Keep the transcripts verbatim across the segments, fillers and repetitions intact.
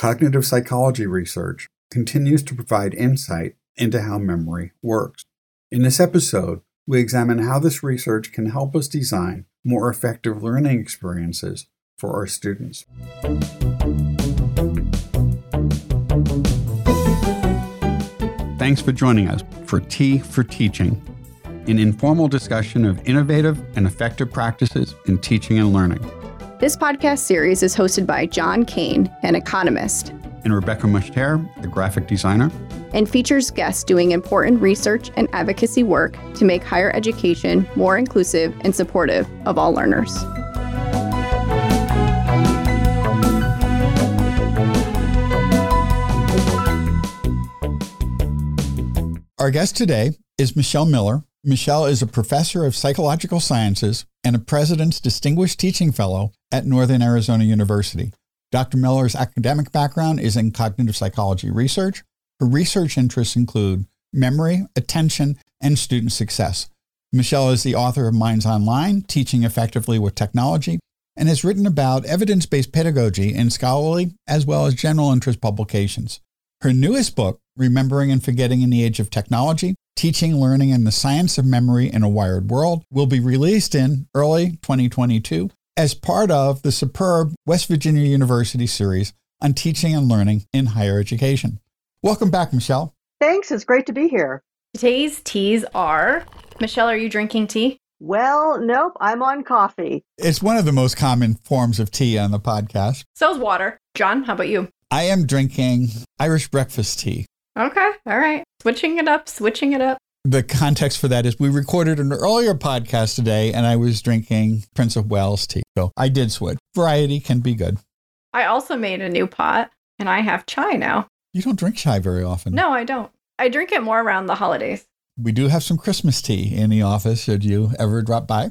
Cognitive psychology research continues to provide insight into how memory works. In this episode, we examine how this research can help us design more effective learning experiences for our students. Thanks for joining us for Tea for Teaching, an informal discussion of innovative and effective practices in teaching and learning. This podcast series is hosted by John Kane, an economist, and Rebecca Mushtare, a graphic designer, and features guests doing important research and advocacy work to make higher education more inclusive and supportive of all learners. Our guest today is Michelle Miller. Michelle is a professor of psychological sciences and a President's Distinguished Teaching Fellow at Northern Arizona University. Doctor Miller's academic background is in cognitive psychology research. Her research interests include memory, attention, and student success. Michelle is the author of Minds Online, Teaching Effectively with Technology, and has written about evidence-based pedagogy in scholarly as well as general interest publications. Her newest book, Remembering and Forgetting in the Age of Technology, Teaching, Learning, and the Science of Memory in a Wired World, will be released in early twenty twenty-two as part of the superb West Virginia University series on teaching and learning in higher education. Welcome back, Michelle. Thanks. It's great to be here. Today's teas are... Michelle, are you drinking tea? Well, nope. I'm on coffee. It's one of the most common forms of tea on the podcast. So is water. John, how about you? I am drinking Irish breakfast tea. Okay. All right. Switching it up, switching it up. The context for that is we recorded an earlier podcast today, and I was drinking Prince of Wales tea. So I did switch. Variety can be good. I also made a new pot, and I have chai now. You don't drink chai very often. No, I don't. I drink it more around the holidays. We do have some Christmas tea in the office, should you ever drop by.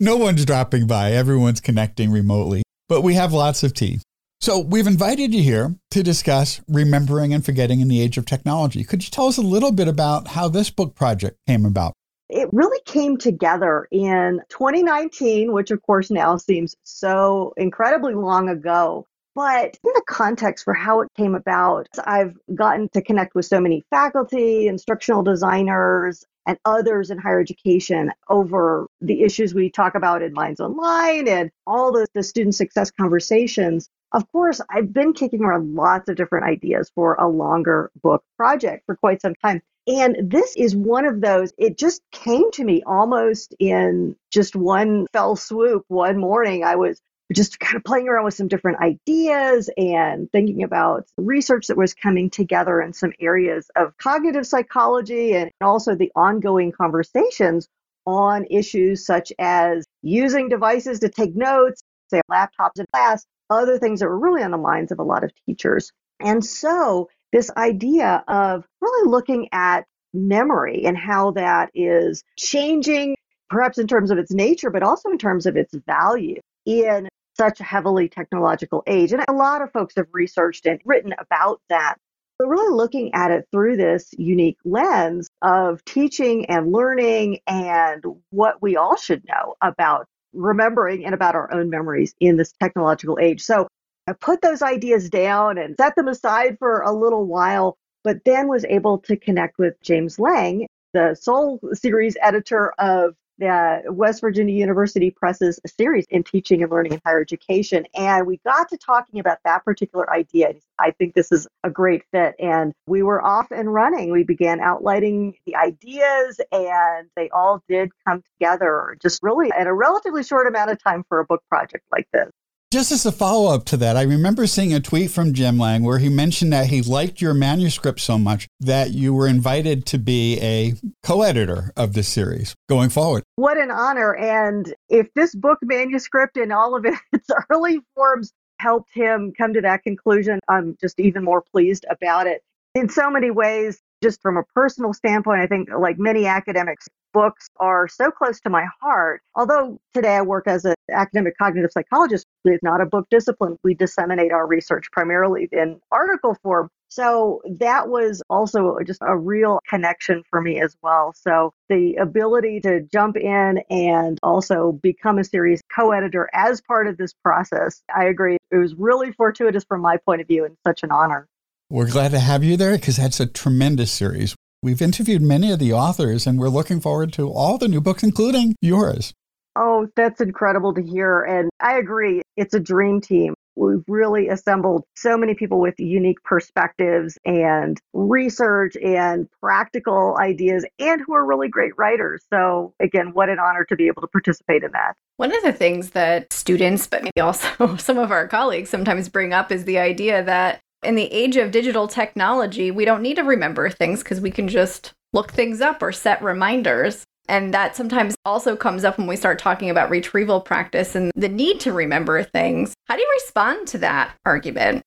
No one's dropping by. Everyone's connecting remotely. But we have lots of tea. So we've invited you here to discuss Remembering and Forgetting in the Age of Technology. Could you tell us a little bit about how this book project came about? It really came together in twenty nineteen, which of course now seems so incredibly long ago. But in the context for how it came about, I've gotten to connect with so many faculty, instructional designers, and others in higher education over the issues we talk about in Minds Online and all the, the student success conversations. Of course, I've been kicking around lots of different ideas for a longer book project for quite some time. And this is one of those, it just came to me almost in just one fell swoop. One morning, I was just kind of playing around with some different ideas and thinking about research that was coming together in some areas of cognitive psychology and also the ongoing conversations on issues such as using devices to take notes, say laptops in class, other things that were really on the minds of a lot of teachers. And so this idea of really looking at memory and how that is changing, perhaps in terms of its nature, but also in terms of its value in such a heavily technological age. And a lot of folks have researched and written about that. But really looking at it through this unique lens of teaching and learning and what we all should know about remembering and about our own memories in this technological age. So I put those ideas down and set them aside for a little while, but then was able to connect with James Lang, the sole series editor of the West Virginia University Press's series in teaching and learning in higher education. And we got to talking about that particular idea. I think this is a great fit. And we were off and running. We began outlining the ideas, and they all did come together just really in a relatively short amount of time for a book project like this. Just as a follow-up to that, I remember seeing a tweet from Jim Lang where he mentioned that he liked your manuscript so much that you were invited to be a co-editor of this series going forward. What an honor. And if this book manuscript in all of its early forms helped him come to that conclusion, I'm just even more pleased about it. In so many ways, just from a personal standpoint, I think like many academics, books are so close to my heart. Although today I work as an academic cognitive psychologist, it's not a book discipline. We disseminate our research primarily in article form. So that was also just a real connection for me as well. So the ability to jump in and also become a series co-editor as part of this process, I agree. It was really fortuitous from my point of view and such an honor. We're glad to have you there because that's a tremendous series. We've interviewed many of the authors and we're looking forward to all the new books, including yours. Oh, that's incredible to hear. And I agree. It's a dream team. We've really assembled so many people with unique perspectives and research and practical ideas and who are really great writers. So again, what an honor to be able to participate in that. One of the things that students, but maybe also some of our colleagues sometimes bring up is the idea that in the age of digital technology, we don't need to remember things because we can just look things up or set reminders. And that sometimes also comes up when we start talking about retrieval practice and the need to remember things. How do you respond to that argument?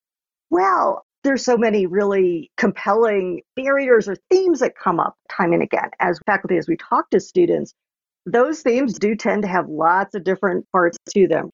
Well, there's so many really compelling barriers or themes that come up time and again as faculty, as we talk to students. Those themes do tend to have lots of different parts to them.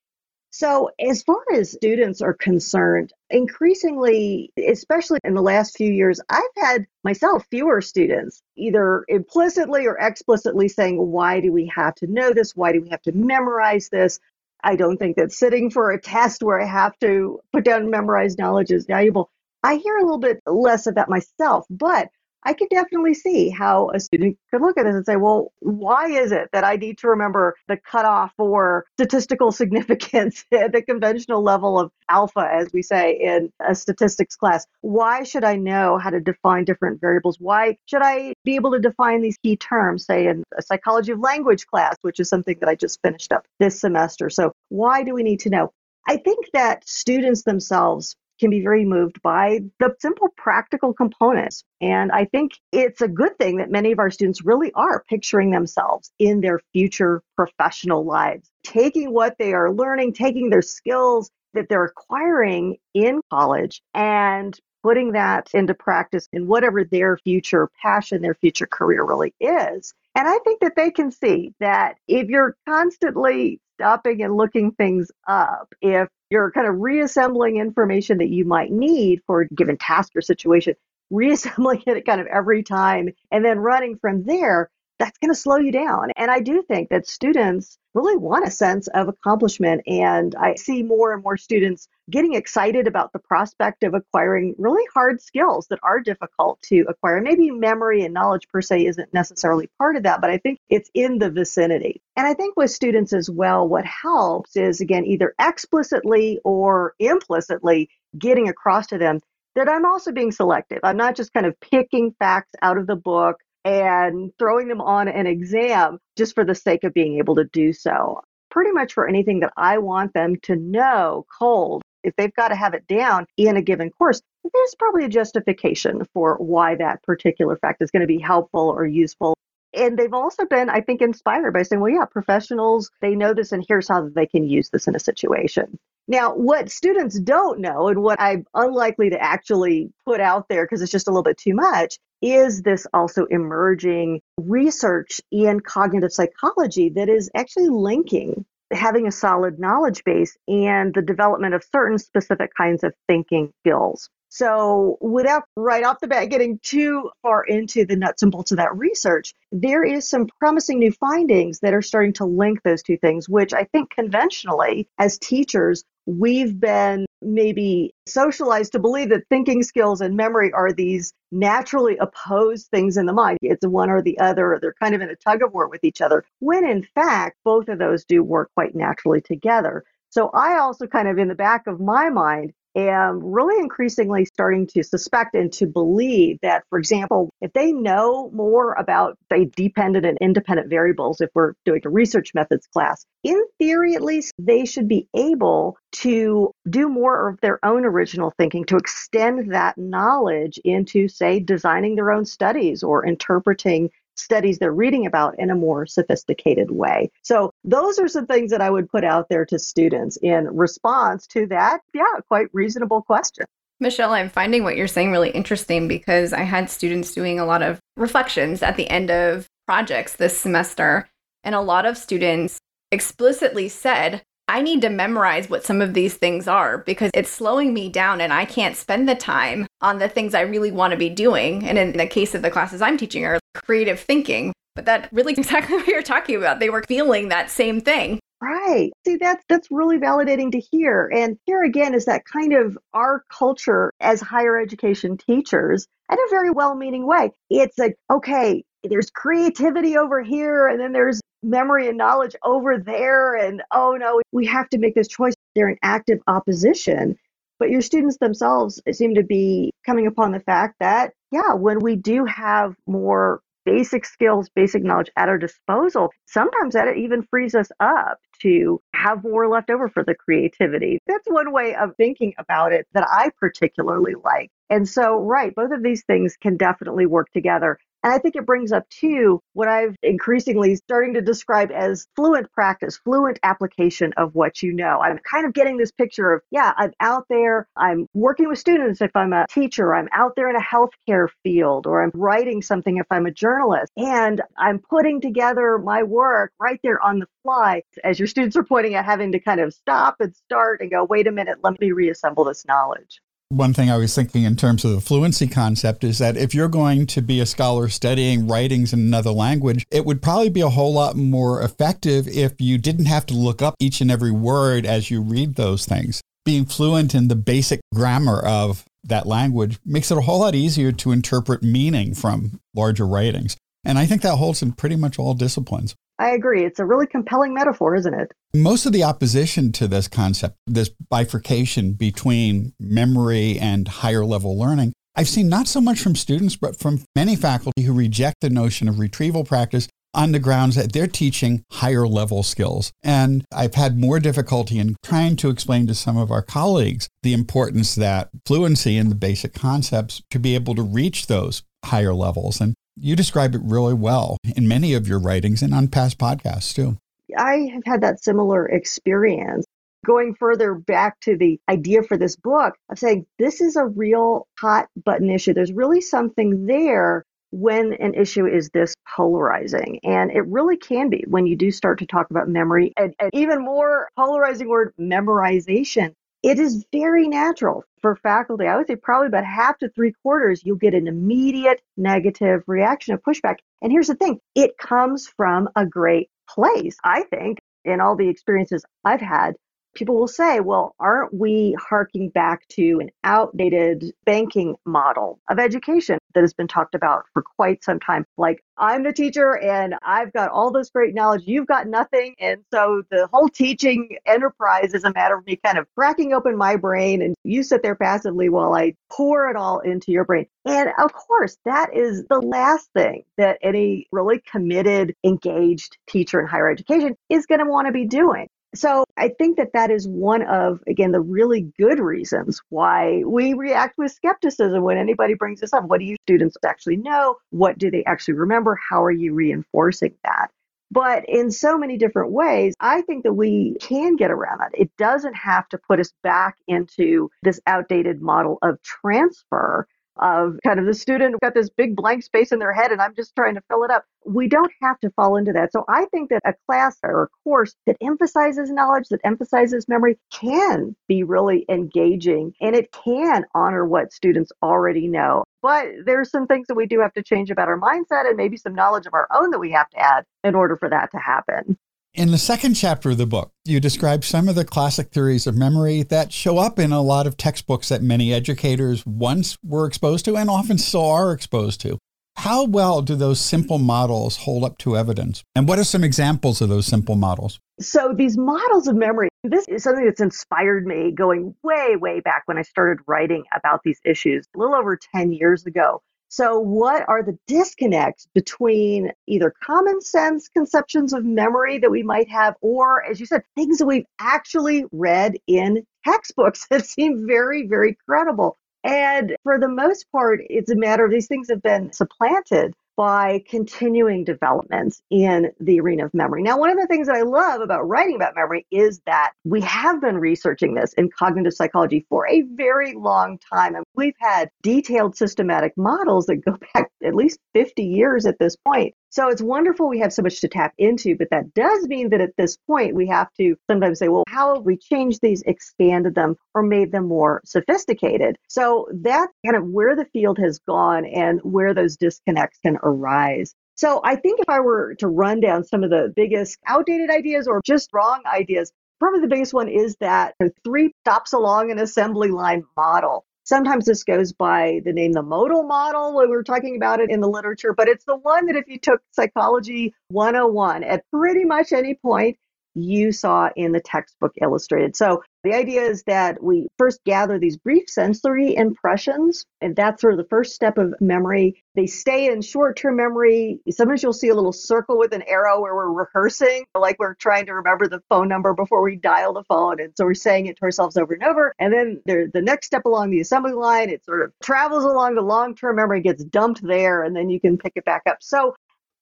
So as far as students are concerned, increasingly, especially in the last few years, I've had myself fewer students either implicitly or explicitly saying, why do we have to know this? Why do we have to memorize this? I don't think that sitting for a test where I have to put down memorized knowledge is valuable. I hear a little bit less of that myself, but I could definitely see how a student could look at this and say, well, why is it that I need to remember the cutoff for statistical significance at the conventional level of alpha, as we say in a statistics class? Why should I know how to define different variables? Why should I be able to define these key terms, say in a psychology of language class, which is something that I just finished up this semester? So why do we need to know? I think that students themselves can be very moved by the simple practical components. And I think it's a good thing that many of our students really are picturing themselves in their future professional lives, taking what they are learning, taking their skills that they're acquiring in college and putting that into practice in whatever their future passion, their future career really is. And I think that they can see that if you're constantly stopping and looking things up, if you're kind of reassembling information that you might need for a given task or situation, reassembling it kind of every time, and then running from there, that's going to slow you down. And I do think that students really want a sense of accomplishment. And I see more and more students getting excited about the prospect of acquiring really hard skills that are difficult to acquire. Maybe memory and knowledge per se isn't necessarily part of that, but I think it's in the vicinity. And I think with students as well, what helps is, again, either explicitly or implicitly getting across to them that I'm also being selective. I'm not just kind of picking facts out of the book and throwing them on an exam just for the sake of being able to do so. Pretty much for anything that I want them to know cold, if they've got to have it down in a given course, there's probably a justification for why that particular fact is going to be helpful or useful. And they've also been, I think, inspired by saying, well, yeah, professionals, they know this and here's how they can use this in a situation. Now, what students don't know and what I'm unlikely to actually put out there because it's just a little bit too much is this also emerging research in cognitive psychology that is actually linking having a solid knowledge base and the development of certain specific kinds of thinking skills. So without right off the bat getting too far into the nuts and bolts of that research, there is some promising new findings that are starting to link those two things, which I think conventionally as teachers, we've been maybe socialized to believe that thinking skills and memory are these naturally opposed things in the mind. It's one or the other, or they're kind of in a tug of war with each other, when in fact, both of those do work quite naturally together. So I also kind of in the back of my mind am really increasingly starting to suspect and to believe that, for example, if they know more about, say, dependent and independent variables, if we're doing a research methods class, in theory, at least, they should be able to do more of their own original thinking, to extend that knowledge into, say, designing their own studies or interpreting studies they're reading about in a more sophisticated way. So those are some things that I would put out there to students in response to that, yeah, quite reasonable question. Michelle, I'm finding what you're saying really interesting because I had students doing a lot of reflections at the end of projects this semester, and a lot of students explicitly said, I need to memorize what some of these things are because it's slowing me down and I can't spend the time on the things I really want to be doing. And in the case of the classes I'm teaching are creative thinking, but that really is exactly what you're talking about. They were feeling that same thing. Right. See, that's, that's really validating to hear. And here again is that kind of our culture as higher education teachers in a very well-meaning way. It's like, okay, there's creativity over here, and then there's memory and knowledge over there. And oh no, we have to make this choice. They're in active opposition. But your students themselves seem to be coming upon the fact that, yeah, when we do have more basic skills, basic knowledge at our disposal, sometimes that even frees us up to have more left over for the creativity. That's one way of thinking about it that I particularly like. And so, right, both of these things can definitely work together. And I think it brings up, too, what I've increasingly starting to describe as fluent practice, fluent application of what you know. I'm kind of getting this picture of, yeah, I'm out there, I'm working with students if I'm a teacher, I'm out there in a healthcare field, or I'm writing something if I'm a journalist, and I'm putting together my work right there on the fly, as your students are pointing at, having to kind of stop and start and go, wait a minute, let me reassemble this knowledge. One thing I was thinking in terms of the fluency concept is that if you're going to be a scholar studying writings in another language, it would probably be a whole lot more effective if you didn't have to look up each and every word as you read those things. Being fluent in the basic grammar of that language makes it a whole lot easier to interpret meaning from larger writings. And I think that holds in pretty much all disciplines. I agree. It's a really compelling metaphor, isn't it? Most of the opposition to this concept, this bifurcation between memory and higher level learning, I've seen not so much from students, but from many faculty who reject the notion of retrieval practice on the grounds that they're teaching higher level skills. And I've had more difficulty in trying to explain to some of our colleagues the importance that fluency in the basic concepts to be able to reach those higher levels. And you describe it really well in many of your writings and on past podcasts, too. I have had that similar experience. Going further back to the idea for this book, of saying this is a real hot button issue. There's really something there when an issue is this polarizing. And it really can be when you do start to talk about memory, and an even more polarizing word, memorization. It is very natural for faculty. I would say probably about half to three quarters, you'll get an immediate negative reaction of pushback. And here's the thing, it comes from a great place, I think, in all the experiences I've had. People will say, well, aren't we harking back to an outdated banking model of education that has been talked about for quite some time? Like, I'm the teacher and I've got all this great knowledge, you've got nothing. And so the whole teaching enterprise is a matter of me kind of cracking open my brain and you sit there passively while I pour it all into your brain. And of course, that is the last thing that any really committed, engaged teacher in higher education is going to want to be doing. So I think that that is one of, again, the really good reasons why we react with skepticism when anybody brings this up. What do you students actually know? What do they actually remember? How are you reinforcing that? But in so many different ways, I think that we can get around that. It doesn't have to put us back into this outdated model of transfer of kind of the student got this big blank space in their head and I'm just trying to fill it up. We don't have to fall into that. So I think that a class or a course that emphasizes knowledge, that emphasizes memory can be really engaging and it can honor what students already know. But there's some things that we do have to change about our mindset and maybe some knowledge of our own that we have to add in order for that to happen. In the second chapter of the book, you describe some of the classic theories of memory that show up in a lot of textbooks that many educators once were exposed to and often still are exposed to. How well do those simple models hold up to evidence? And what are some examples of those simple models? So these models of memory, this is something that's inspired me going way, way back when I started writing about these issues a little over ten years ago. So what are the disconnects between either common sense conceptions of memory that we might have, or, as you said, things that we've actually read in textbooks that seem very, very credible? And for the most part, it's a matter of these things have been supplanted by continuing developments in the arena of memory. Now, one of the things that I love about writing about memory is that we have been researching this in cognitive psychology for a very long time. And we've had detailed systematic models that go back at least fifty years at this point. So it's wonderful we have so much to tap into, but that does mean that at this point, we have to sometimes say, well, how have we changed these, expanded them, or made them more sophisticated? So that's kind of where the field has gone and where those disconnects can arise. So I think if I were to run down some of the biggest outdated ideas or just wrong ideas, probably the biggest one is that three stops along an assembly line model. Sometimes this goes by the name, the modal model, when we were talking about it in the literature, but it's the one that if you took Psychology one oh one at pretty much any point, you saw in the textbook illustrated. So the idea is that we first gather these brief sensory impressions, and that's sort of the first step of memory. They stay in short-term memory. Sometimes you'll see a little circle with an arrow where we're rehearsing, like we're trying to remember the phone number before we dial the phone. And so we're saying it to ourselves over and over. And then there, the next step along the assembly line, it sort of travels along the long-term memory, gets dumped there, and then you can pick it back up. So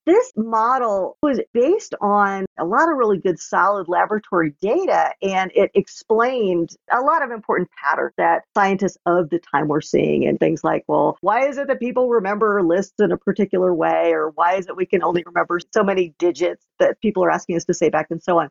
this model was based on a lot of really good solid laboratory data, and it explained a lot of important patterns that scientists of the time were seeing, and things like, well, why is it that people remember lists in a particular way, or why is it we can only remember so many digits that people are asking us to say back, and so on.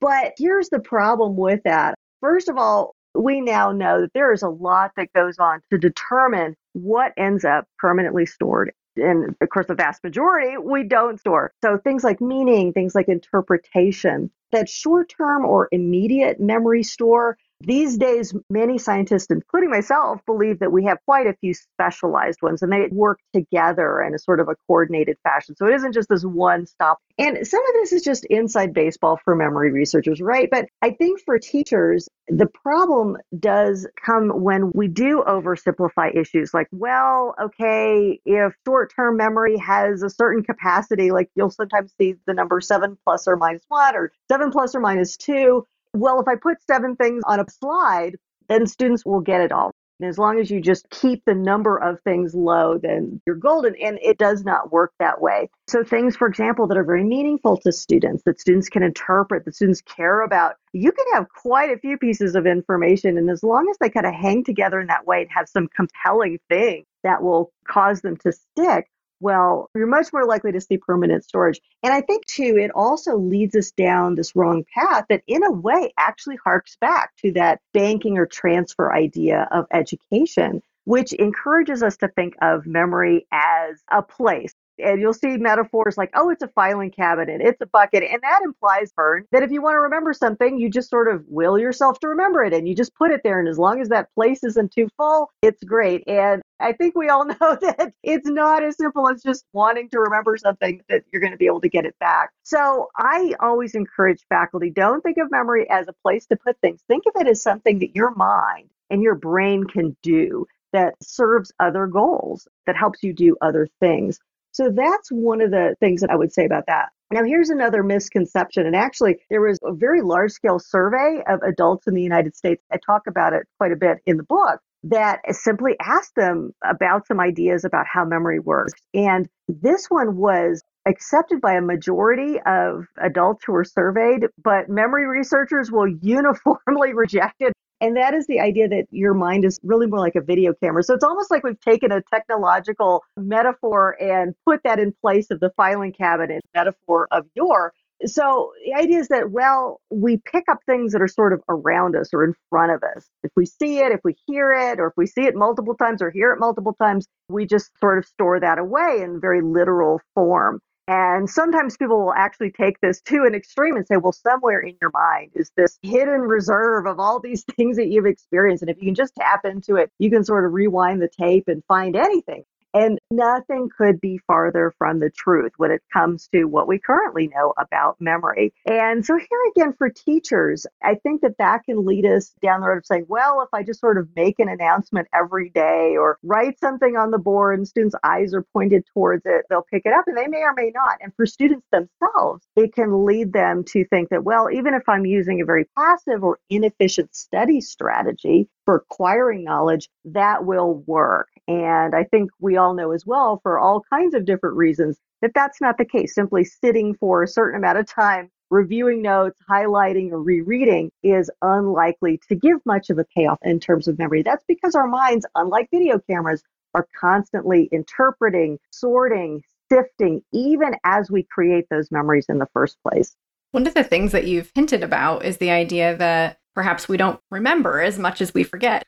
But here's the problem with that. First of all, we now know that there is a lot that goes on to determine what ends up permanently stored. And of course, the vast majority, we don't store. So things like meaning, things like interpretation, that short-term or immediate memory store. These days, many scientists, including myself, believe that we have quite a few specialized ones, and they work together in a sort of a coordinated fashion. So it isn't just this one stop. And some of this is just inside baseball for memory researchers, right? But I think for teachers, the problem does come when we do oversimplify issues like, well, okay, if short-term memory has a certain capacity, like you'll sometimes see the number seven plus or minus one or seven plus or minus two. Well, if I put seven things on a slide, then students will get it all. And as long as you just keep the number of things low, then you're golden. And it does not work that way. So things, for example, that are very meaningful to students, that students can interpret, that students care about, you can have quite a few pieces of information. And as long as they kind of hang together in that way and have some compelling thing that will cause them to stick, well, you're much more likely to see permanent storage. And I think, too, it also leads us down this wrong path that in a way actually harks back to that banking or transfer idea of education, which encourages us to think of memory as a place. And you'll see metaphors like, oh, it's a filing cabinet, it's a bucket. And that implies, Vern, that if you want to remember something, you just sort of will yourself to remember it and you just put it there. And as long as that place isn't too full, it's great. And I think we all know that it's not as simple as just wanting to remember something that you're going to be able to get it back. So I always encourage faculty, don't think of memory as a place to put things. Think of it as something that your mind and your brain can do that serves other goals, that helps you do other things. So that's one of the things that I would say about that. Now, here's another misconception. And actually, there was a very large-scale survey of adults in the United States. I talk about it quite a bit in the book, that simply asked them about some ideas about how memory works. And this one was accepted by a majority of adults who were surveyed, but memory researchers will uniformly reject it. And that is the idea that your mind is really more like a video camera. So it's almost like we've taken a technological metaphor and put that in place of the filing cabinet metaphor of yore. So the idea is that, well, we pick up things that are sort of around us or in front of us. If we see it, if we hear it, or if we see it multiple times or hear it multiple times, we just sort of store that away in very literal form. And sometimes people will actually take this to an extreme and say, well, somewhere in your mind is this hidden reserve of all these things that you've experienced. And if you can just tap into it, you can sort of rewind the tape and find anything. And nothing could be farther from the truth when it comes to what we currently know about memory. And so here again, for teachers, I think that that can lead us down the road of saying, well, if I just sort of make an announcement every day or write something on the board and students' eyes are pointed towards it, they'll pick it up, and they may or may not. And for students themselves, it can lead them to think that, well, even if I'm using a very passive or inefficient study strategy for acquiring knowledge, that will work. And I think we all know as well, for all kinds of different reasons, that that's not the case. Simply sitting for a certain amount of time, reviewing notes, highlighting or rereading is unlikely to give much of a payoff in terms of memory. That's because our minds, unlike video cameras, are constantly interpreting, sorting, sifting, even as we create those memories in the first place. One of the things that you've hinted about is the idea that perhaps we don't remember as much as we forget.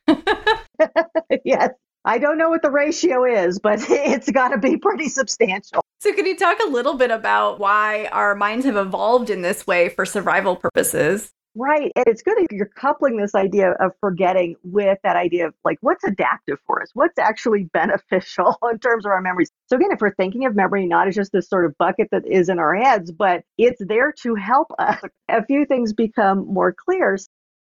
Yes. I don't know what the ratio is, but it's got to be pretty substantial. So could you talk a little bit about why our minds have evolved in this way for survival purposes? Right. And it's good if you're coupling this idea of forgetting with that idea of like, what's adaptive for us? What's actually beneficial in terms of our memories? So again, if we're thinking of memory, not as just this sort of bucket that is in our heads, but it's there to help us, a few things become more clear.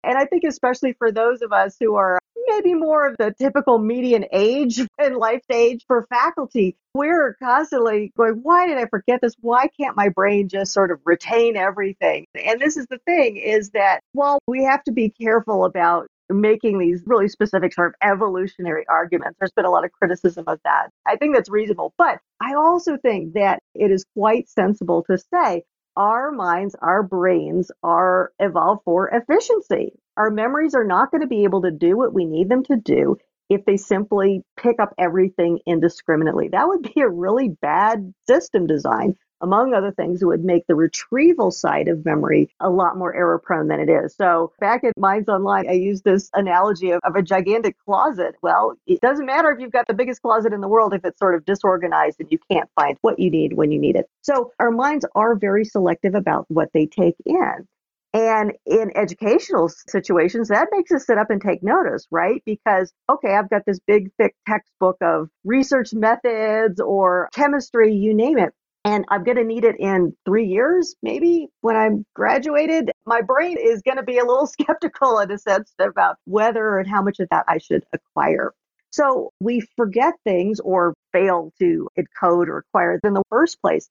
And I think especially for those of us who are maybe more of the typical median age and life stage for faculty, we're constantly going, why did I forget this? Why can't my brain just sort of retain everything? And this is the thing, is that while we have to be careful about making these really specific sort of evolutionary arguments, there's been a lot of criticism of that. I think that's reasonable. But I also think that it is quite sensible to say, our minds, our brains are evolved for efficiency. Our memories are not going to be able to do what we need them to do if they simply pick up everything indiscriminately. That would be a really bad system design. Among other things, it would make the retrieval side of memory a lot more error-prone than it is. So back at Minds Online, I used this analogy of, of a gigantic closet. Well, it doesn't matter if you've got the biggest closet in the world if it's sort of disorganized and you can't find what you need when you need it. So our minds are very selective about what they take in. And in educational situations, that makes us sit up and take notice, right? Because, okay, I've got this big, thick textbook of research methods or chemistry, you name it. And I'm going to need it in three years, maybe when I'm graduated. My brain is going to be a little skeptical in a sense about whether and how much of that I should acquire. So we forget things or fail to encode or acquire in the first place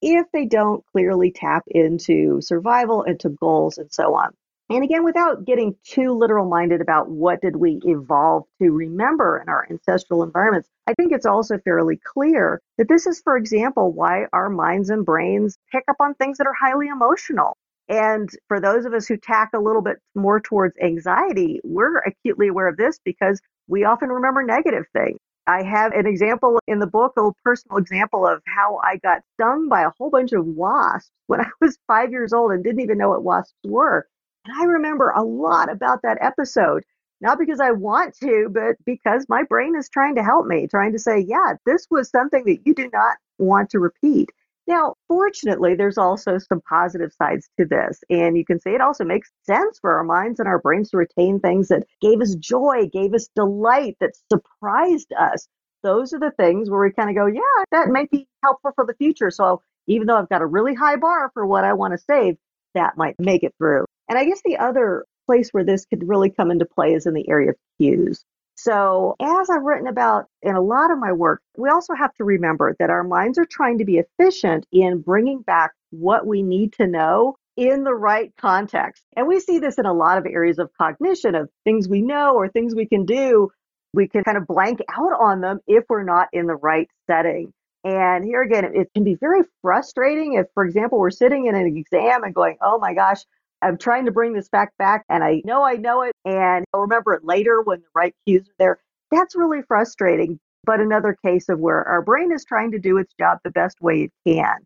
if they don't clearly tap into survival, into goals, and so on. And again, without getting too literal-minded about what did we evolve to remember in our ancestral environments, I think it's also fairly clear that this is, for example, why our minds and brains pick up on things that are highly emotional. And for those of us who tack a little bit more towards anxiety, we're acutely aware of this because we often remember negative things. I have an example in the book, a personal example of how I got stung by a whole bunch of wasps when I was five years old and didn't even know what wasps were. And I remember a lot about that episode, not because I want to, but because my brain is trying to help me, trying to say, yeah, this was something that you do not want to repeat. Now, fortunately, there's also some positive sides to this. And you can say it also makes sense for our minds and our brains to retain things that gave us joy, gave us delight, that surprised us. Those are the things where we kind of go, yeah, that might be helpful for the future. So even though I've got a really high bar for what I want to save, that might make it through. And I guess the other place where this could really come into play is in the area of cues. So as I've written about in a lot of my work, we also have to remember that our minds are trying to be efficient in bringing back what we need to know in the right context. And we see this in a lot of areas of cognition, of things we know or things we can do. We can kind of blank out on them if we're not in the right setting. And here again, it can be very frustrating if, for example, we're sitting in an exam and going, oh my gosh, I'm trying to bring this fact back and I know I know it and I'll remember it later when the right cues are there. That's really frustrating, but another case of where our brain is trying to do its job the best way it can.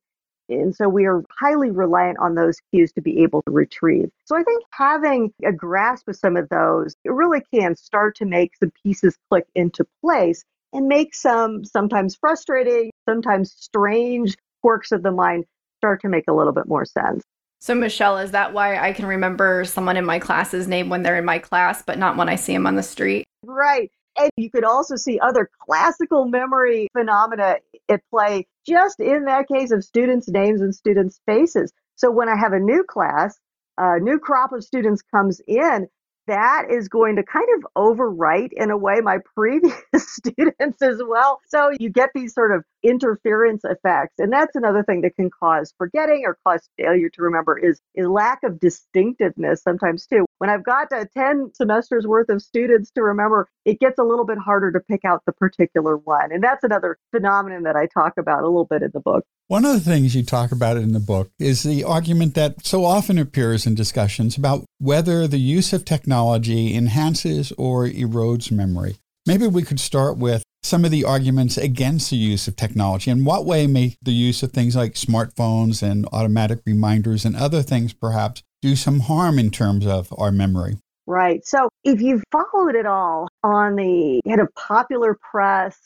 And so we are highly reliant on those cues to be able to retrieve. So I think having a grasp of some of those, it really can start to make some pieces click into place and make some sometimes frustrating, sometimes strange quirks of the mind start to make a little bit more sense. So, Michelle, is that why I can remember someone in my class's name when they're in my class, but not when I see them on the street? Right. And you could also see other classical memory phenomena at play just in that case of students' names and students' faces. So when I have a new class, a new crop of students comes in, that is going to kind of overwrite, in a way, my previous students as well. So you get these sort of interference effects. And that's another thing that can cause forgetting or cause failure to remember is, is lack of distinctiveness sometimes too. When I've got ten semesters worth of students to remember, it gets a little bit harder to pick out the particular one. And that's another phenomenon that I talk about a little bit in the book. One of the things you talk about in the book is the argument that so often appears in discussions about whether the use of technology enhances or erodes memory. Maybe we could start with some of the arguments against the use of technology and what way may the use of things like smartphones and automatic reminders and other things perhaps do some harm in terms of our memory. Right. So if you've followed it all on the kind of popular press,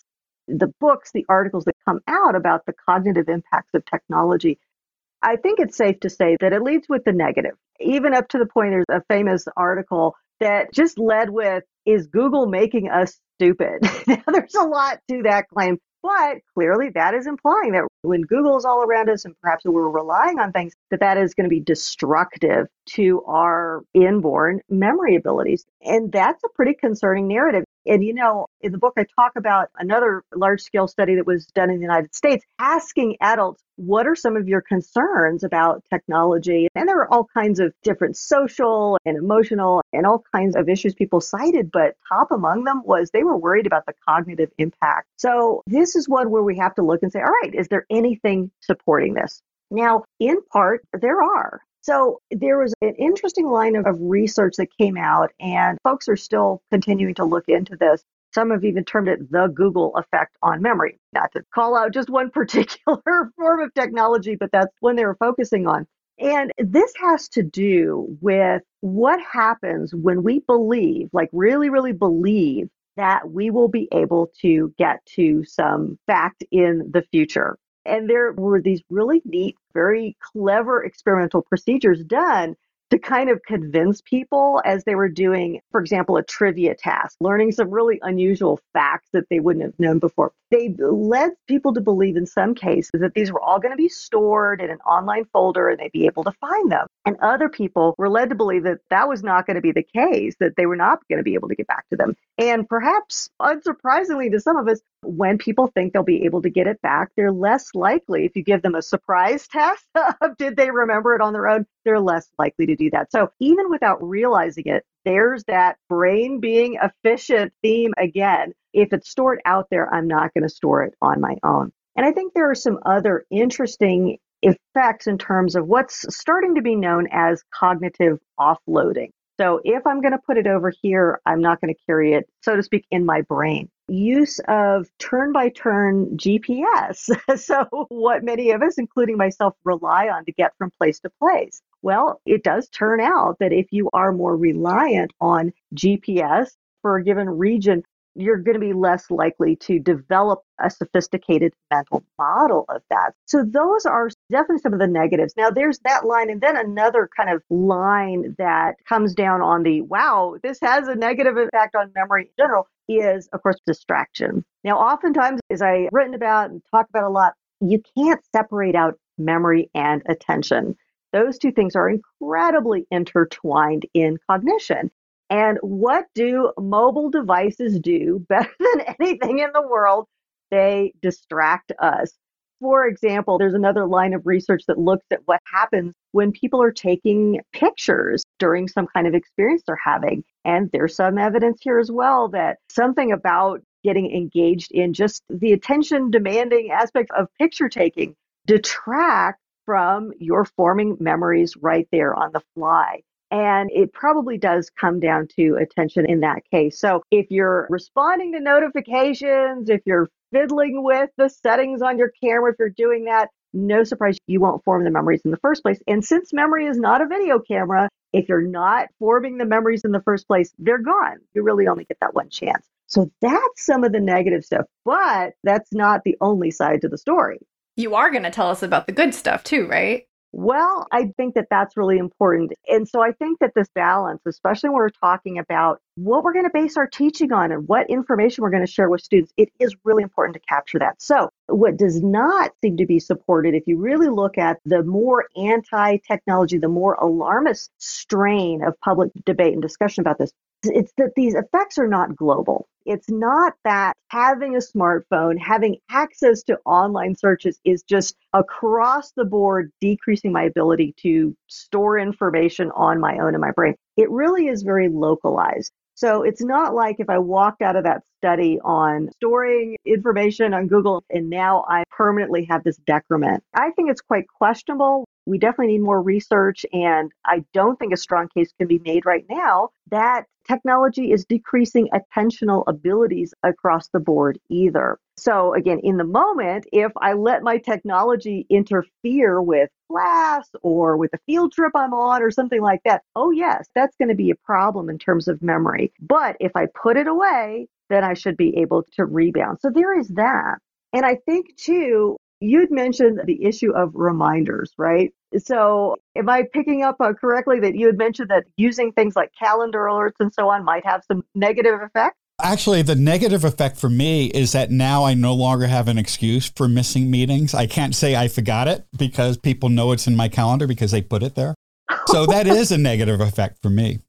the books, the articles that come out about the cognitive impacts of technology, I think it's safe to say that it leads with the negative, even up to the point there's a famous article that just led with, is Google making us stupid? Now, there's a lot to that claim, but clearly that is implying that when Google's all around us and perhaps we're relying on things, that that is going to be destructive to our inborn memory abilities. And that's a pretty concerning narrative. And, you know, in the book, I talk about another large-scale study that was done in the United States, asking adults, what are some of your concerns about technology? And there were all kinds of different social and emotional and all kinds of issues people cited, but top among them was they were worried about the cognitive impact. So this is one where we have to look and say, all right, is there anything supporting this? Now, in part, there are. So there was an interesting line of, of research that came out, and folks are still continuing to look into this. Some have even termed it the Google effect on memory. Not to call out just one particular form of technology, but that's one they were focusing on. And this has to do with what happens when we believe, like really, really believe, that we will be able to get to some fact in the future. And there were these really neat, very clever experimental procedures done to kind of convince people as they were doing, for example, a trivia task, learning some really unusual facts that they wouldn't have known before. They led people to believe in some cases that these were all going to be stored in an online folder and they'd be able to find them. And other people were led to believe that that was not going to be the case, that they were not going to be able to get back to them. And perhaps unsurprisingly to some of us, when people think they'll be able to get it back, they're less likely, if you give them a surprise test of did they remember it on their own, they're less likely to do that. So even without realizing it, there's that brain being efficient theme again. If it's stored out there, I'm not going to store it on my own. And I think there are some other interesting effects in terms of what's starting to be known as cognitive offloading. So if I'm going to put it over here, I'm not going to carry it, so to speak, in my brain. Use of turn-by-turn G P S. So what many of us, including myself, rely on to get from place to place. Well, it does turn out that if you are more reliant on G P S for a given region, you're going to be less likely to develop a sophisticated mental model of that. So those are definitely some of the negatives. Now, there's that line. And then another kind of line that comes down on the, wow, this has a negative impact on memory in general is, of course, distraction. Now, oftentimes, as I've written about and talked about a lot, you can't separate out memory and attention. Those two things are incredibly intertwined in cognition. And what do mobile devices do better than anything in the world? They distract us. For example, there's another line of research that looks at what happens when people are taking pictures during some kind of experience they're having. And there's some evidence here as well that something about getting engaged in just the attention-demanding aspects of picture taking detract from your forming memories right there on the fly. And it probably does come down to attention in that case. So if you're responding to notifications, if you're fiddling with the settings on your camera, if you're doing that, no surprise, you won't form the memories in the first place. And since memory is not a video camera, if you're not forming the memories in the first place, they're gone. You really only get that one chance. So that's some of the negative stuff, but that's not the only side to the story. You are going to tell us about the good stuff too, right? Well, I think that that's really important. And so I think that this balance, especially when we're talking about what we're going to base our teaching on and what information we're going to share with students, it is really important to capture that. So what does not seem to be supported, if you really look at the more anti-technology, the more alarmist strain of public debate and discussion about this, it's that these effects are not global. It's not that having a smartphone, having access to online searches is just across the board decreasing my ability to store information on my own in my brain. It really is very localized. So it's not like if I walked out of that study on storing information on Google and now I permanently have this decrement. I think it's quite questionable we definitely need more research, and I don't think a strong case can be made right now that technology is decreasing attentional abilities across the board either. So again, in the moment, if I let my technology interfere with class or with a field trip I'm on or something like that, oh yes, that's going to be a problem in terms of memory. But if I put it away, then I should be able to rebound. So there is that. And I think too, you'd mentioned the issue of reminders, right? So am I picking up uh, correctly that you had mentioned that using things like calendar alerts and so on might have some negative effect? Actually, the negative effect for me is that now I no longer have an excuse for missing meetings. I can't say I forgot it because people know it's in my calendar because they put it there. So that is a negative effect for me.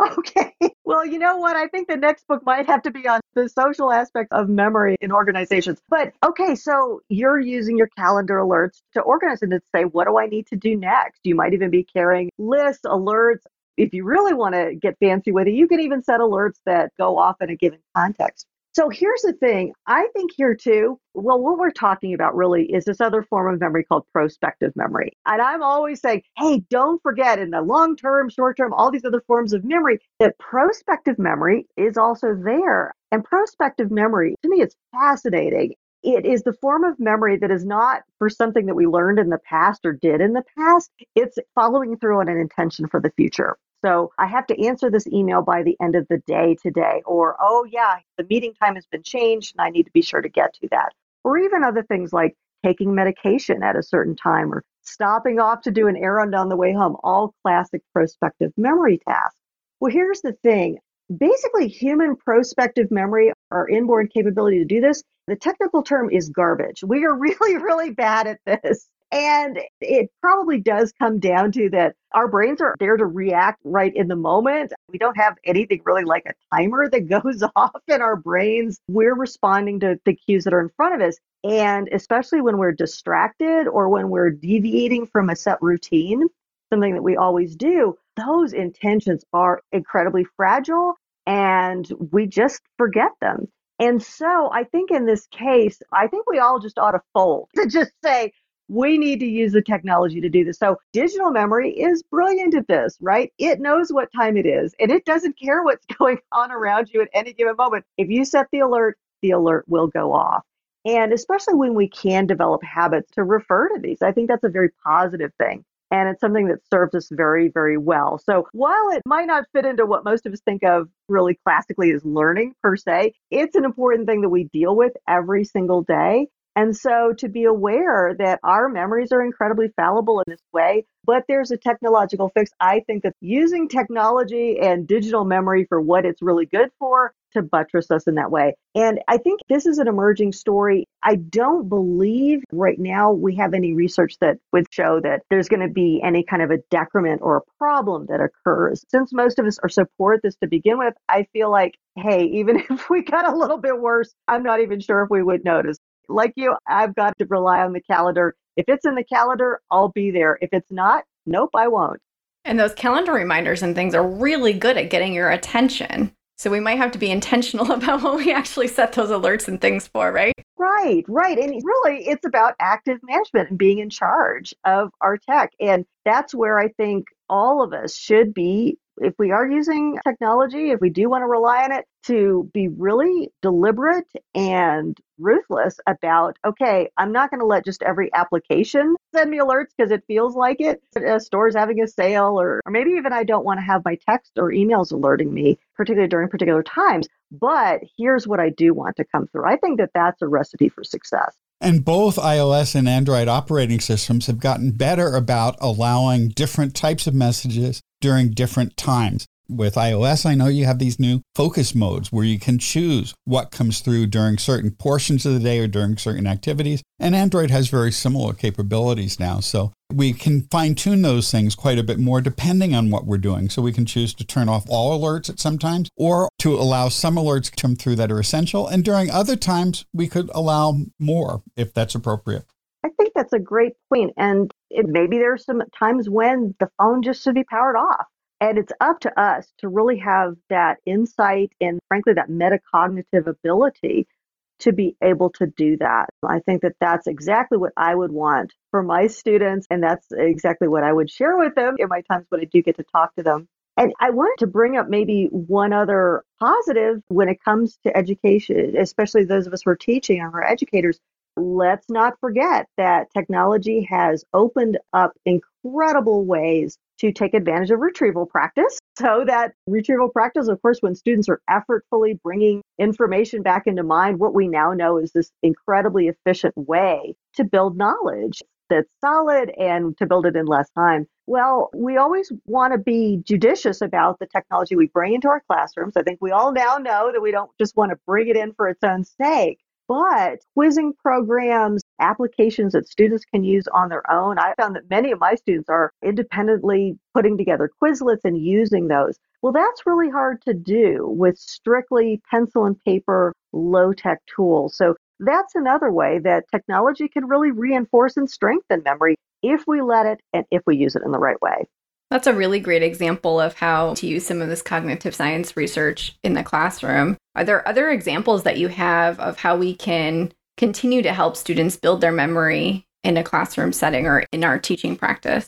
Okay. Well, you know what? I think the next book might have to be on the social aspect of memory in organizations. But okay, so you're using your calendar alerts to organize and to say, what do I need to do next? You might even be carrying lists, alerts. If you really want to get fancy with it, you can even set alerts that go off in a given context. So here's the thing. I think here too, well, what we're talking about really is this other form of memory called prospective memory. And I'm always saying, hey, don't forget in the long-term, short-term, all these other forms of memory, that prospective memory is also there. And prospective memory, to me, it's fascinating. It is the form of memory that is not for something that we learned in the past or did in the past. It's following through on an intention for the future. So I have to answer this email by the end of the day today, or, oh yeah, the meeting time has been changed and I need to be sure to get to that. Or even other things like taking medication at a certain time or stopping off to do an errand on the way home, all classic prospective memory tasks. Well, here's the thing. Basically, human prospective memory, our inborn capability to do this, the technical term is garbage. We are really, really bad at this. And it probably does come down to that our brains are there to react right in the moment. We don't have anything really like a timer that goes off in our brains. We're responding to the cues that are in front of us. And especially when we're distracted or when we're deviating from a set routine, something that we always do, those intentions are incredibly fragile and we just forget them. And so I think in this case, I think we all just ought to fold to just say, we need to use the technology to do this. So digital memory is brilliant at this, right? It knows what time it is, and it doesn't care what's going on around you at any given moment. If you set the alert, the alert will go off. And especially when we can develop habits to refer to these, I think that's a very positive thing. And it's something that serves us very, very well. So while it might not fit into what most of us think of really classically as learning per se, it's an important thing that we deal with every single day. And so to be aware that our memories are incredibly fallible in this way, but there's a technological fix. I think that using technology and digital memory for what it's really good for to buttress us in that way. And I think this is an emerging story. I don't believe right now we have any research that would show that there's going to be any kind of a decrement or a problem that occurs. Since most of us are support this to begin with, I feel like, hey, even if we got a little bit worse, I'm not even sure if we would notice. Like you, I've got to rely on the calendar. If it's in the calendar, I'll be there. If it's not, nope, I won't. And those calendar reminders and things are really good at getting your attention. So we might have to be intentional about what we actually set those alerts and things for, right? Right, right. And really, it's about active management and being in charge of our tech. And that's where I think all of us should be. If we are using technology, if we do want to rely on it, to be really deliberate and ruthless about, okay, I'm not going to let just every application send me alerts because it feels like it. A store's having a sale, or, or maybe even I don't want to have my text or emails alerting me, particularly during particular times. But here's what I do want to come through. I think that that's a recipe for success. And both iOS and Android operating systems have gotten better about allowing different types of messages during different times. With iOS, I know you have these new focus modes where you can choose what comes through during certain portions of the day or during certain activities. And Android has very similar capabilities now. So we can fine-tune those things quite a bit more depending on what we're doing. So we can choose to turn off all alerts at some times or to allow some alerts to come through that are essential. And during other times, we could allow more if that's appropriate. I think that's a great point. And it, maybe there are some times when the phone just should be powered off. And it's up to us to really have that insight and, frankly, that metacognitive ability to be able to do that. I think that that's exactly what I would want for my students. And that's exactly what I would share with them in my times when I do get to talk to them. And I wanted to bring up maybe one other positive when it comes to education, especially those of us who are teaching and who are educators. Let's not forget that technology has opened up incredible ways to take advantage of retrieval practice. So that retrieval practice, of course, when students are effortfully bringing information back into mind, what we now know is this incredibly efficient way to build knowledge that's solid and to build it in less time. Well, we always want to be judicious about the technology we bring into our classrooms. I think we all now know that we don't just want to bring it in for its own sake. But quizzing programs, applications that students can use on their own, I found that many of my students are independently putting together Quizlets and using those. Well, that's really hard to do with strictly pencil and paper, low-tech tools. So that's another way that technology can really reinforce and strengthen memory if we let it and if we use it in the right way. That's a really great example of how to use some of this cognitive science research in the classroom. Are there other examples that you have of how we can continue to help students build their memory in a classroom setting or in our teaching practice?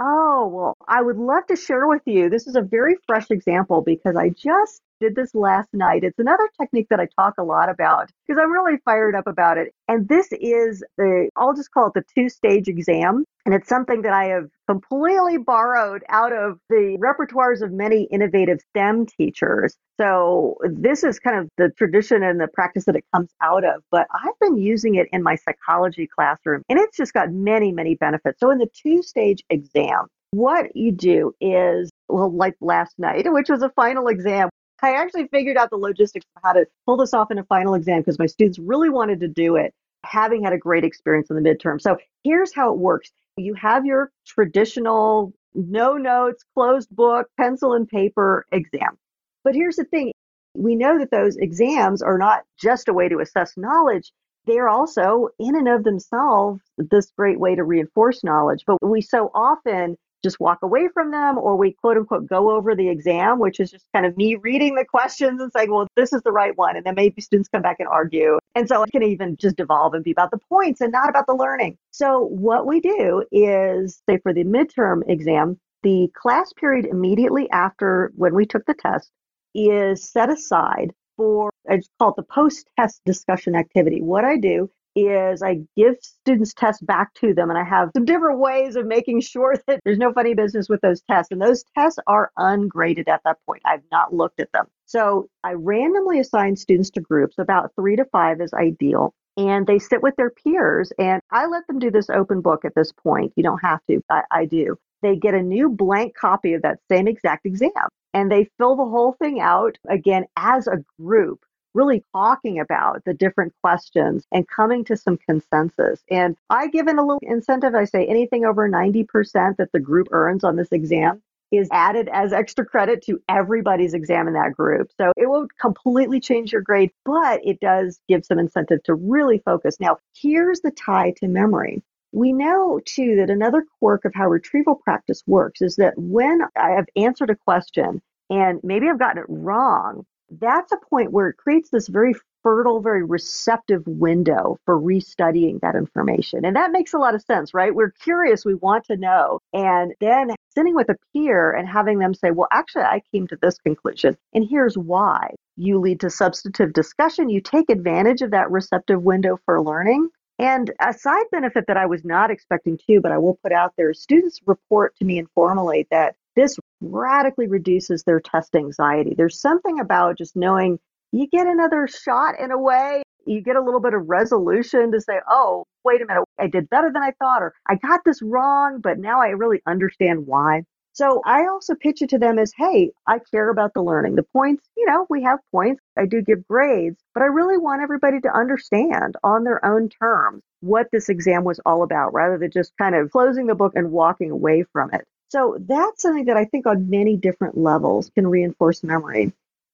Oh, well, I would love to share with you. This is a very fresh example because I just did this last night. It's another technique that I talk a lot about because I'm really fired up about it. And this is the, I'll just call it the two-stage exam. And it's something that I have completely borrowed out of the repertoires of many innovative STEM teachers. So this is kind of the tradition and the practice that it comes out of. But I've been using it in my psychology classroom, and it's just got many, many benefits. So in the two-stage exam, what you do is, well, like last night, which was a final exam, I actually figured out the logistics of how to pull this off in a final exam because my students really wanted to do it, having had a great experience in the midterm. So here's how it works. You have your traditional no notes, closed book, pencil and paper exam. But here's the thing. We know that those exams are not just a way to assess knowledge. They're also, in and of themselves, this great way to reinforce knowledge. But we so often just walk away from them, or we quote unquote go over the exam, which is just kind of me reading the questions and saying, well, this is the right one. And then maybe students come back and argue. And so it can even just devolve and be about the points and not about the learning. So what we do is, say for the midterm exam, the class period immediately after when we took the test is set aside for, it's called the post-test discussion activity. What I do is I give students tests back to them, and I have some different ways of making sure that there's no funny business with those tests. And those tests are ungraded at that point. I've not looked at them. So I randomly assign students to groups, about three to five is ideal. And they sit with their peers, and I let them do this open book at this point. You don't have to, but I do. They get a new blank copy of that same exact exam, and they fill the whole thing out again as a group, really talking about the different questions and coming to some consensus. And I give in a little incentive. I say anything over ninety percent that the group earns on this exam is added as extra credit to everybody's exam in that group. So it won't completely change your grade, but it does give some incentive to really focus. Now, here's the tie to memory. We know, too, that another quirk of how retrieval practice works is that when I have answered a question and maybe I've gotten it wrong, that's a point where it creates this very fertile, very receptive window for restudying that information. And that makes a lot of sense, right? We're curious, we want to know. And then sitting with a peer and having them say, well, actually, I came to this conclusion, and here's why. You lead to substantive discussion. You take advantage of that receptive window for learning. And a side benefit that I was not expecting to, but I will put out there, students report to me informally that this radically reduces their test anxiety. There's something about just knowing you get another shot in a way, you get a little bit of resolution to say, oh, wait a minute, I did better than I thought, or I got this wrong, but now I really understand why. So I also pitch it to them as, hey, I care about the learning. The points, you know, we have points. I do give grades, but I really want everybody to understand on their own terms what this exam was all about, rather than just kind of closing the book and walking away from it. So that's something that I think on many different levels can reinforce memory.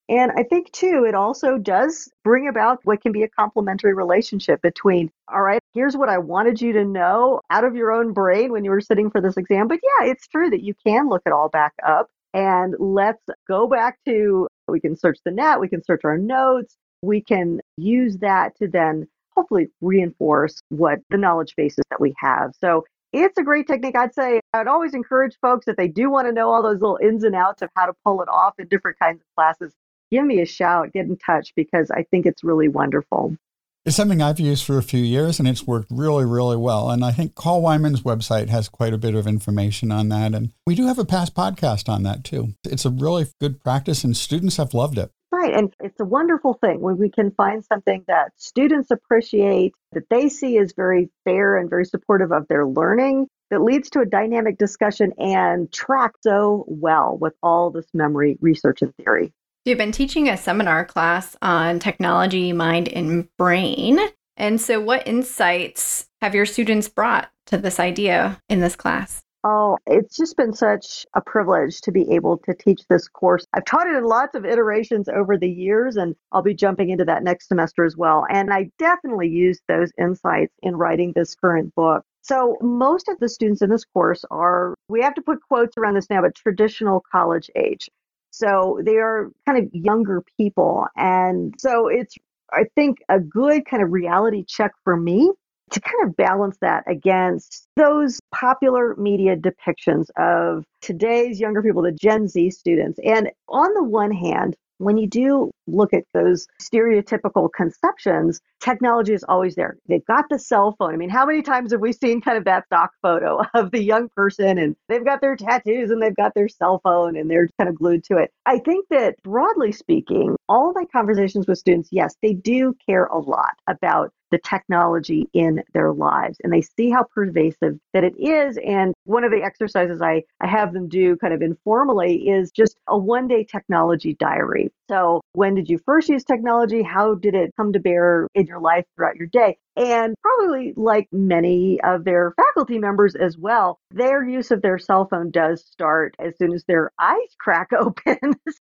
And I think, too, it also does bring about what can be a complementary relationship between, all right, here's what I wanted you to know out of your own brain when you were sitting for this exam. But yeah, it's true that you can look it all back up. And let's go back to, we can search the net, we can search our notes, we can use that to then hopefully reinforce what the knowledge bases that we have. So it's a great technique. I'd say I'd always encourage folks, if they do want to know all those little ins and outs of how to pull it off in different kinds of classes, give me a shout, get in touch, because I think it's really wonderful. It's something I've used for a few years, and it's worked really, really well. And I think Carl Wyman's website has quite a bit of information on that. And we do have a past podcast on that, too. It's a really good practice, and students have loved it. Right. And it's a wonderful thing when we can find something that students appreciate, that they see as very fair and very supportive of their learning, that leads to a dynamic discussion and tracks so well with all this memory, research, and theory. You've been teaching a seminar class on technology, mind, and brain. And so what insights have your students brought to this idea in this class? Oh, it's just been such a privilege to be able to teach this course. I've taught it in lots of iterations over the years, and I'll be jumping into that next semester as well. And I definitely used those insights in writing this current book. So most of the students in this course are, we have to put quotes around this now, but traditional college age. So they are kind of younger people. And so it's, I think, a good kind of reality check for me to kind of balance that against those popular media depictions of today's younger people, the Gen Z students. And on the one hand, when you do look at those stereotypical conceptions, technology is always there. They've got the cell phone. I mean, how many times have we seen kind of that stock photo of the young person, and they've got their tattoos and they've got their cell phone and they're kind of glued to it? I think that broadly speaking, all of my conversations with students, yes, they do care a lot about the technology in their lives. And they see how pervasive that it is. And one of the exercises I, I have them do kind of informally is just a one-day technology diary. So when did you first use technology? How did it come to bear in your life throughout your day? And probably like many of their faculty members as well, their use of their cell phone does start as soon as their eyes crack open,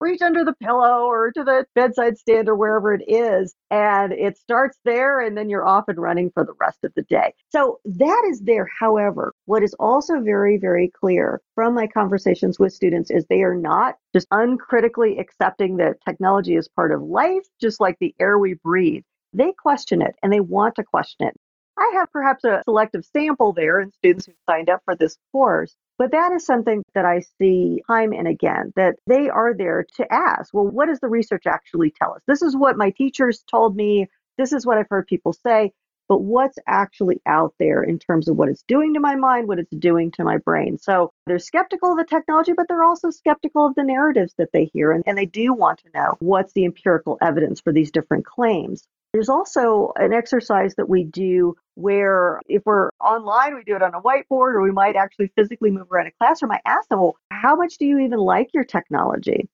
reach under the pillow or to the bedside stand or wherever it is. And it starts there, and then you're off and running for the rest of the day. So that is there. However, what is also very, very clear from my conversations with students is they are not just uncritically accepting that technology is part of life, just like the air we breathe. They question it, and they want to question it. I have perhaps a selective sample there in students who signed up for this course, but that is something that I see time and again, that they are there to ask, well, what does the research actually tell us? This is what my teachers told me. This is what I've heard people say, but what's actually out there in terms of what it's doing to my mind, what it's doing to my brain? So they're skeptical of the technology, but they're also skeptical of the narratives that they hear, and, and they do want to know what's the empirical evidence for these different claims. There's also an exercise that we do where if we're online, we do it on a whiteboard, or we might actually physically move around a classroom. I ask them, well, how much do you even like your technology?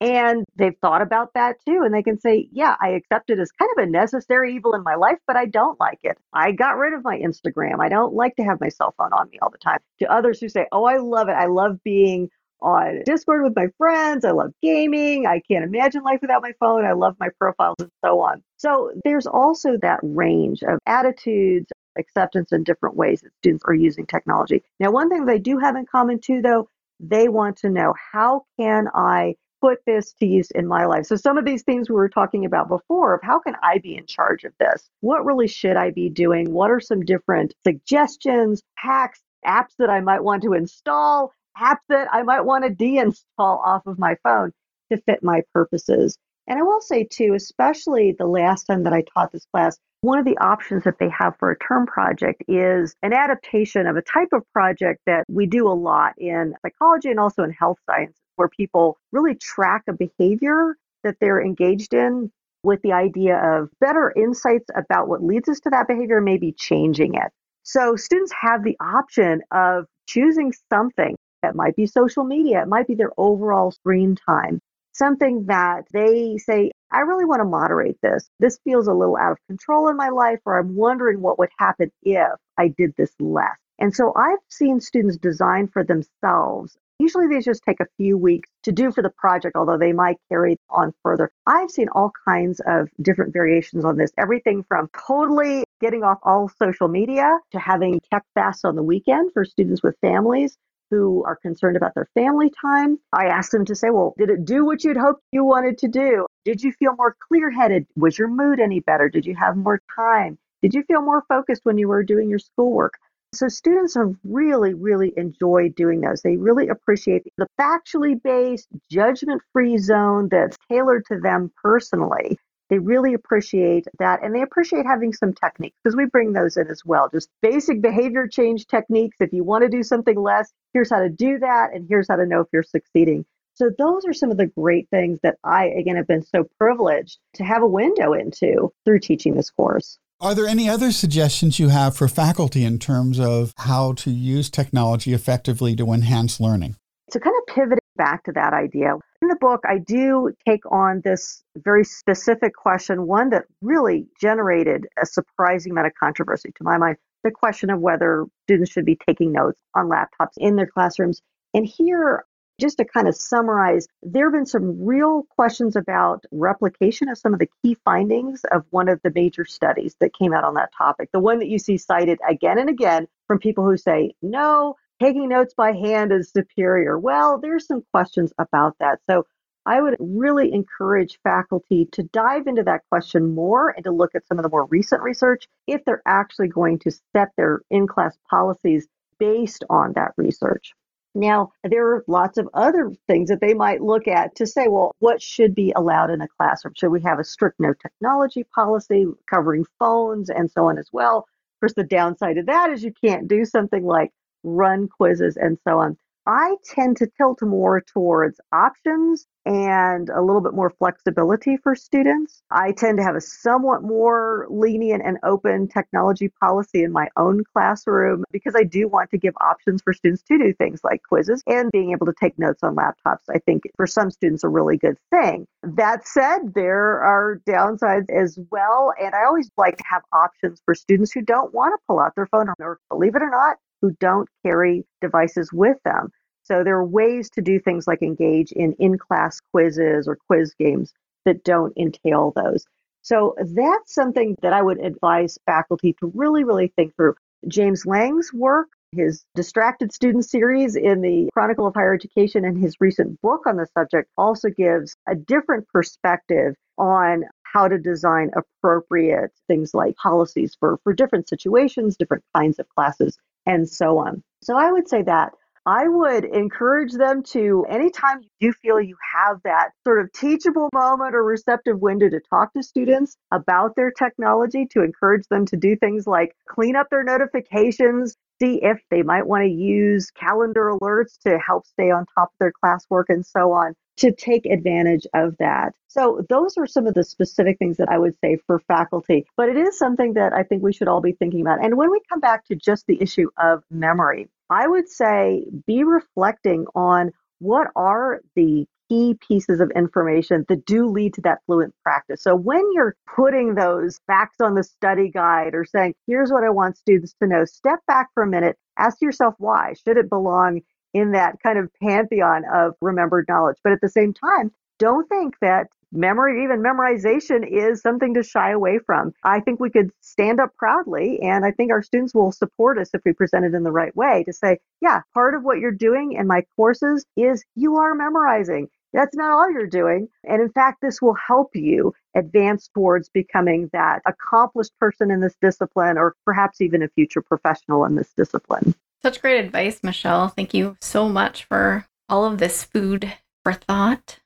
And they've thought about that too. And they can say, yeah, I accept it as kind of a necessary evil in my life, but I don't like it. I got rid of my Instagram. I don't like to have my cell phone on me all the time. To others who say, oh, I love it. I love being on Discord with my friends. I love gaming. I can't imagine life without my phone. I love my profiles and so on. So there's also that range of attitudes, acceptance in different ways that students are using technology. Now, one thing they do have in common too, though, they want to know, how can I put this to use in my life? So some of these things we were talking about before of how can I be in charge of this? What really should I be doing? What are some different suggestions, hacks, apps that I might want to install, apps that I might want to deinstall off of my phone to fit my purposes? And I will say too, especially the last time that I taught this class, one of the options that they have for a term project is an adaptation of a type of project that we do a lot in psychology and also in health sciences, where people really track a behavior that they're engaged in with the idea of better insights about what leads us to that behavior, maybe changing it. So students have the option of choosing something that might be social media, it might be their overall screen time, something that they say, I really want to moderate this. This feels a little out of control in my life, or I'm wondering what would happen if I did this less. And so I've seen students design for themselves. Usually these just take a few weeks to do for the project, although they might carry on further. I've seen all kinds of different variations on this, everything from totally getting off all social media to having tech fasts on the weekend for students with families who are concerned about their family time. I asked them to say, well, did it do what you'd hoped you wanted to do? Did you feel more clear-headed? Was your mood any better? Did you have more time? Did you feel more focused when you were doing your schoolwork? So students have really, really enjoyed doing those. They really appreciate the factually based, judgment-free zone that's tailored to them personally. They really appreciate that. And they appreciate having some techniques, because we bring those in as well. Just basic behavior change techniques. If you want to do something less, here's how to do that. And here's how to know if you're succeeding. So those are some of the great things that I, again, have been so privileged to have a window into through teaching this course. Are there any other suggestions you have for faculty in terms of how to use technology effectively to enhance learning? So kind of pivoting back to that idea, in the book, I do take on this very specific question, one that really generated a surprising amount of controversy to my mind, the question of whether students should be taking notes on laptops in their classrooms. And here, just to kind of summarize, there have been some real questions about replication of some of the key findings of one of the major studies that came out on that topic. The one that you see cited again and again from people who say, no, taking notes by hand is superior. Well, there's some questions about that. So I would really encourage faculty to dive into that question more and to look at some of the more recent research if they're actually going to set their in-class policies based on that research. Now, there are lots of other things that they might look at to say, well, what should be allowed in a classroom? Should we have a strict no technology policy covering phones and so on as well? Of course, the downside of that is you can't do something like run quizzes and so on. I tend to tilt more towards options and a little bit more flexibility for students. I tend to have a somewhat more lenient and open technology policy in my own classroom because I do want to give options for students to do things like quizzes, and being able to take notes on laptops, I think for some students, a really good thing. That said, there are downsides as well. And I always like to have options for students who don't want to pull out their phone or, believe it or not, who don't carry devices with them. So there are ways to do things like engage in in-class quizzes or quiz games that don't entail those. So that's something that I would advise faculty to really, really think through. James Lang's work, his Distracted Student series in the Chronicle of Higher Education, and his recent book on the subject also gives a different perspective on how to design appropriate things like policies for, for different situations, different kinds of classes, and so on. So I would say that I would encourage them to, anytime you feel you have that sort of teachable moment or receptive window to talk to students about their technology, to encourage them to do things like clean up their notifications, see if they might want to use calendar alerts to help stay on top of their classwork and so on, to take advantage of that. So those are some of the specific things that I would say for faculty, but it is something that I think we should all be thinking about. And when we come back to just the issue of memory, I would say be reflecting on what are the key pieces of information that do lead to that fluent practice. So when you're putting those facts on the study guide or saying, here's what I want students to know, step back for a minute, ask yourself why. Should it belong in that kind of pantheon of remembered knowledge? But at the same time, don't think that memory, even memorization, is something to shy away from. I think we could stand up proudly, and I think our students will support us if we present it in the right way to say, yeah, part of what you're doing in my courses is you are memorizing. That's not all you're doing. And in fact, this will help you advance towards becoming that accomplished person in this discipline, or perhaps even a future professional in this discipline. Such great advice, Michelle. Thank you so much for all of this food for thought.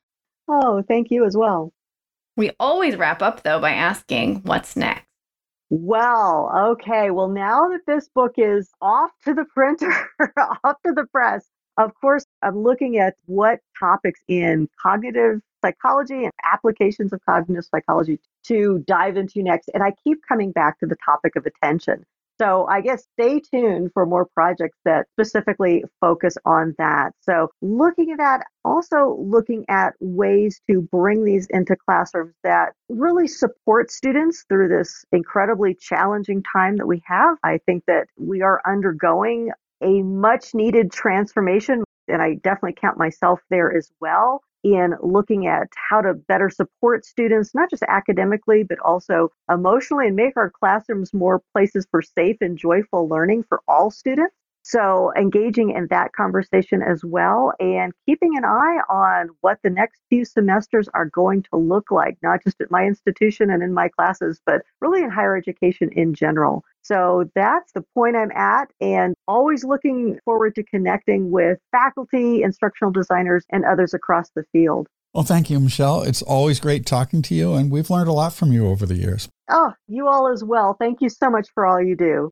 Oh, thank you as well. We always wrap up, though, by asking what's next. Well, okay. Well, now that this book is off to the printer, off to the press, of course, I'm looking at what topics in cognitive psychology and applications of cognitive psychology to dive into next. And I keep coming back to the topic of attention. So I guess stay tuned for more projects that specifically focus on that. So looking at that, also looking at ways to bring these into classrooms that really support students through this incredibly challenging time that we have. I think that we are undergoing a much needed transformation, and I definitely count myself there as well, in looking at how to better support students, not just academically, but also emotionally, and make our classrooms more places for safe and joyful learning for all students. So engaging in that conversation as well, and keeping an eye on what the next few semesters are going to look like, not just at my institution and in my classes, but really in higher education in general. So that's the point I'm at, and always looking forward to connecting with faculty, instructional designers, and others across the field. Well, thank you, Michelle. It's always great talking to you, and we've learned a lot from you over the years. Oh, you all as well. Thank you so much for all you do.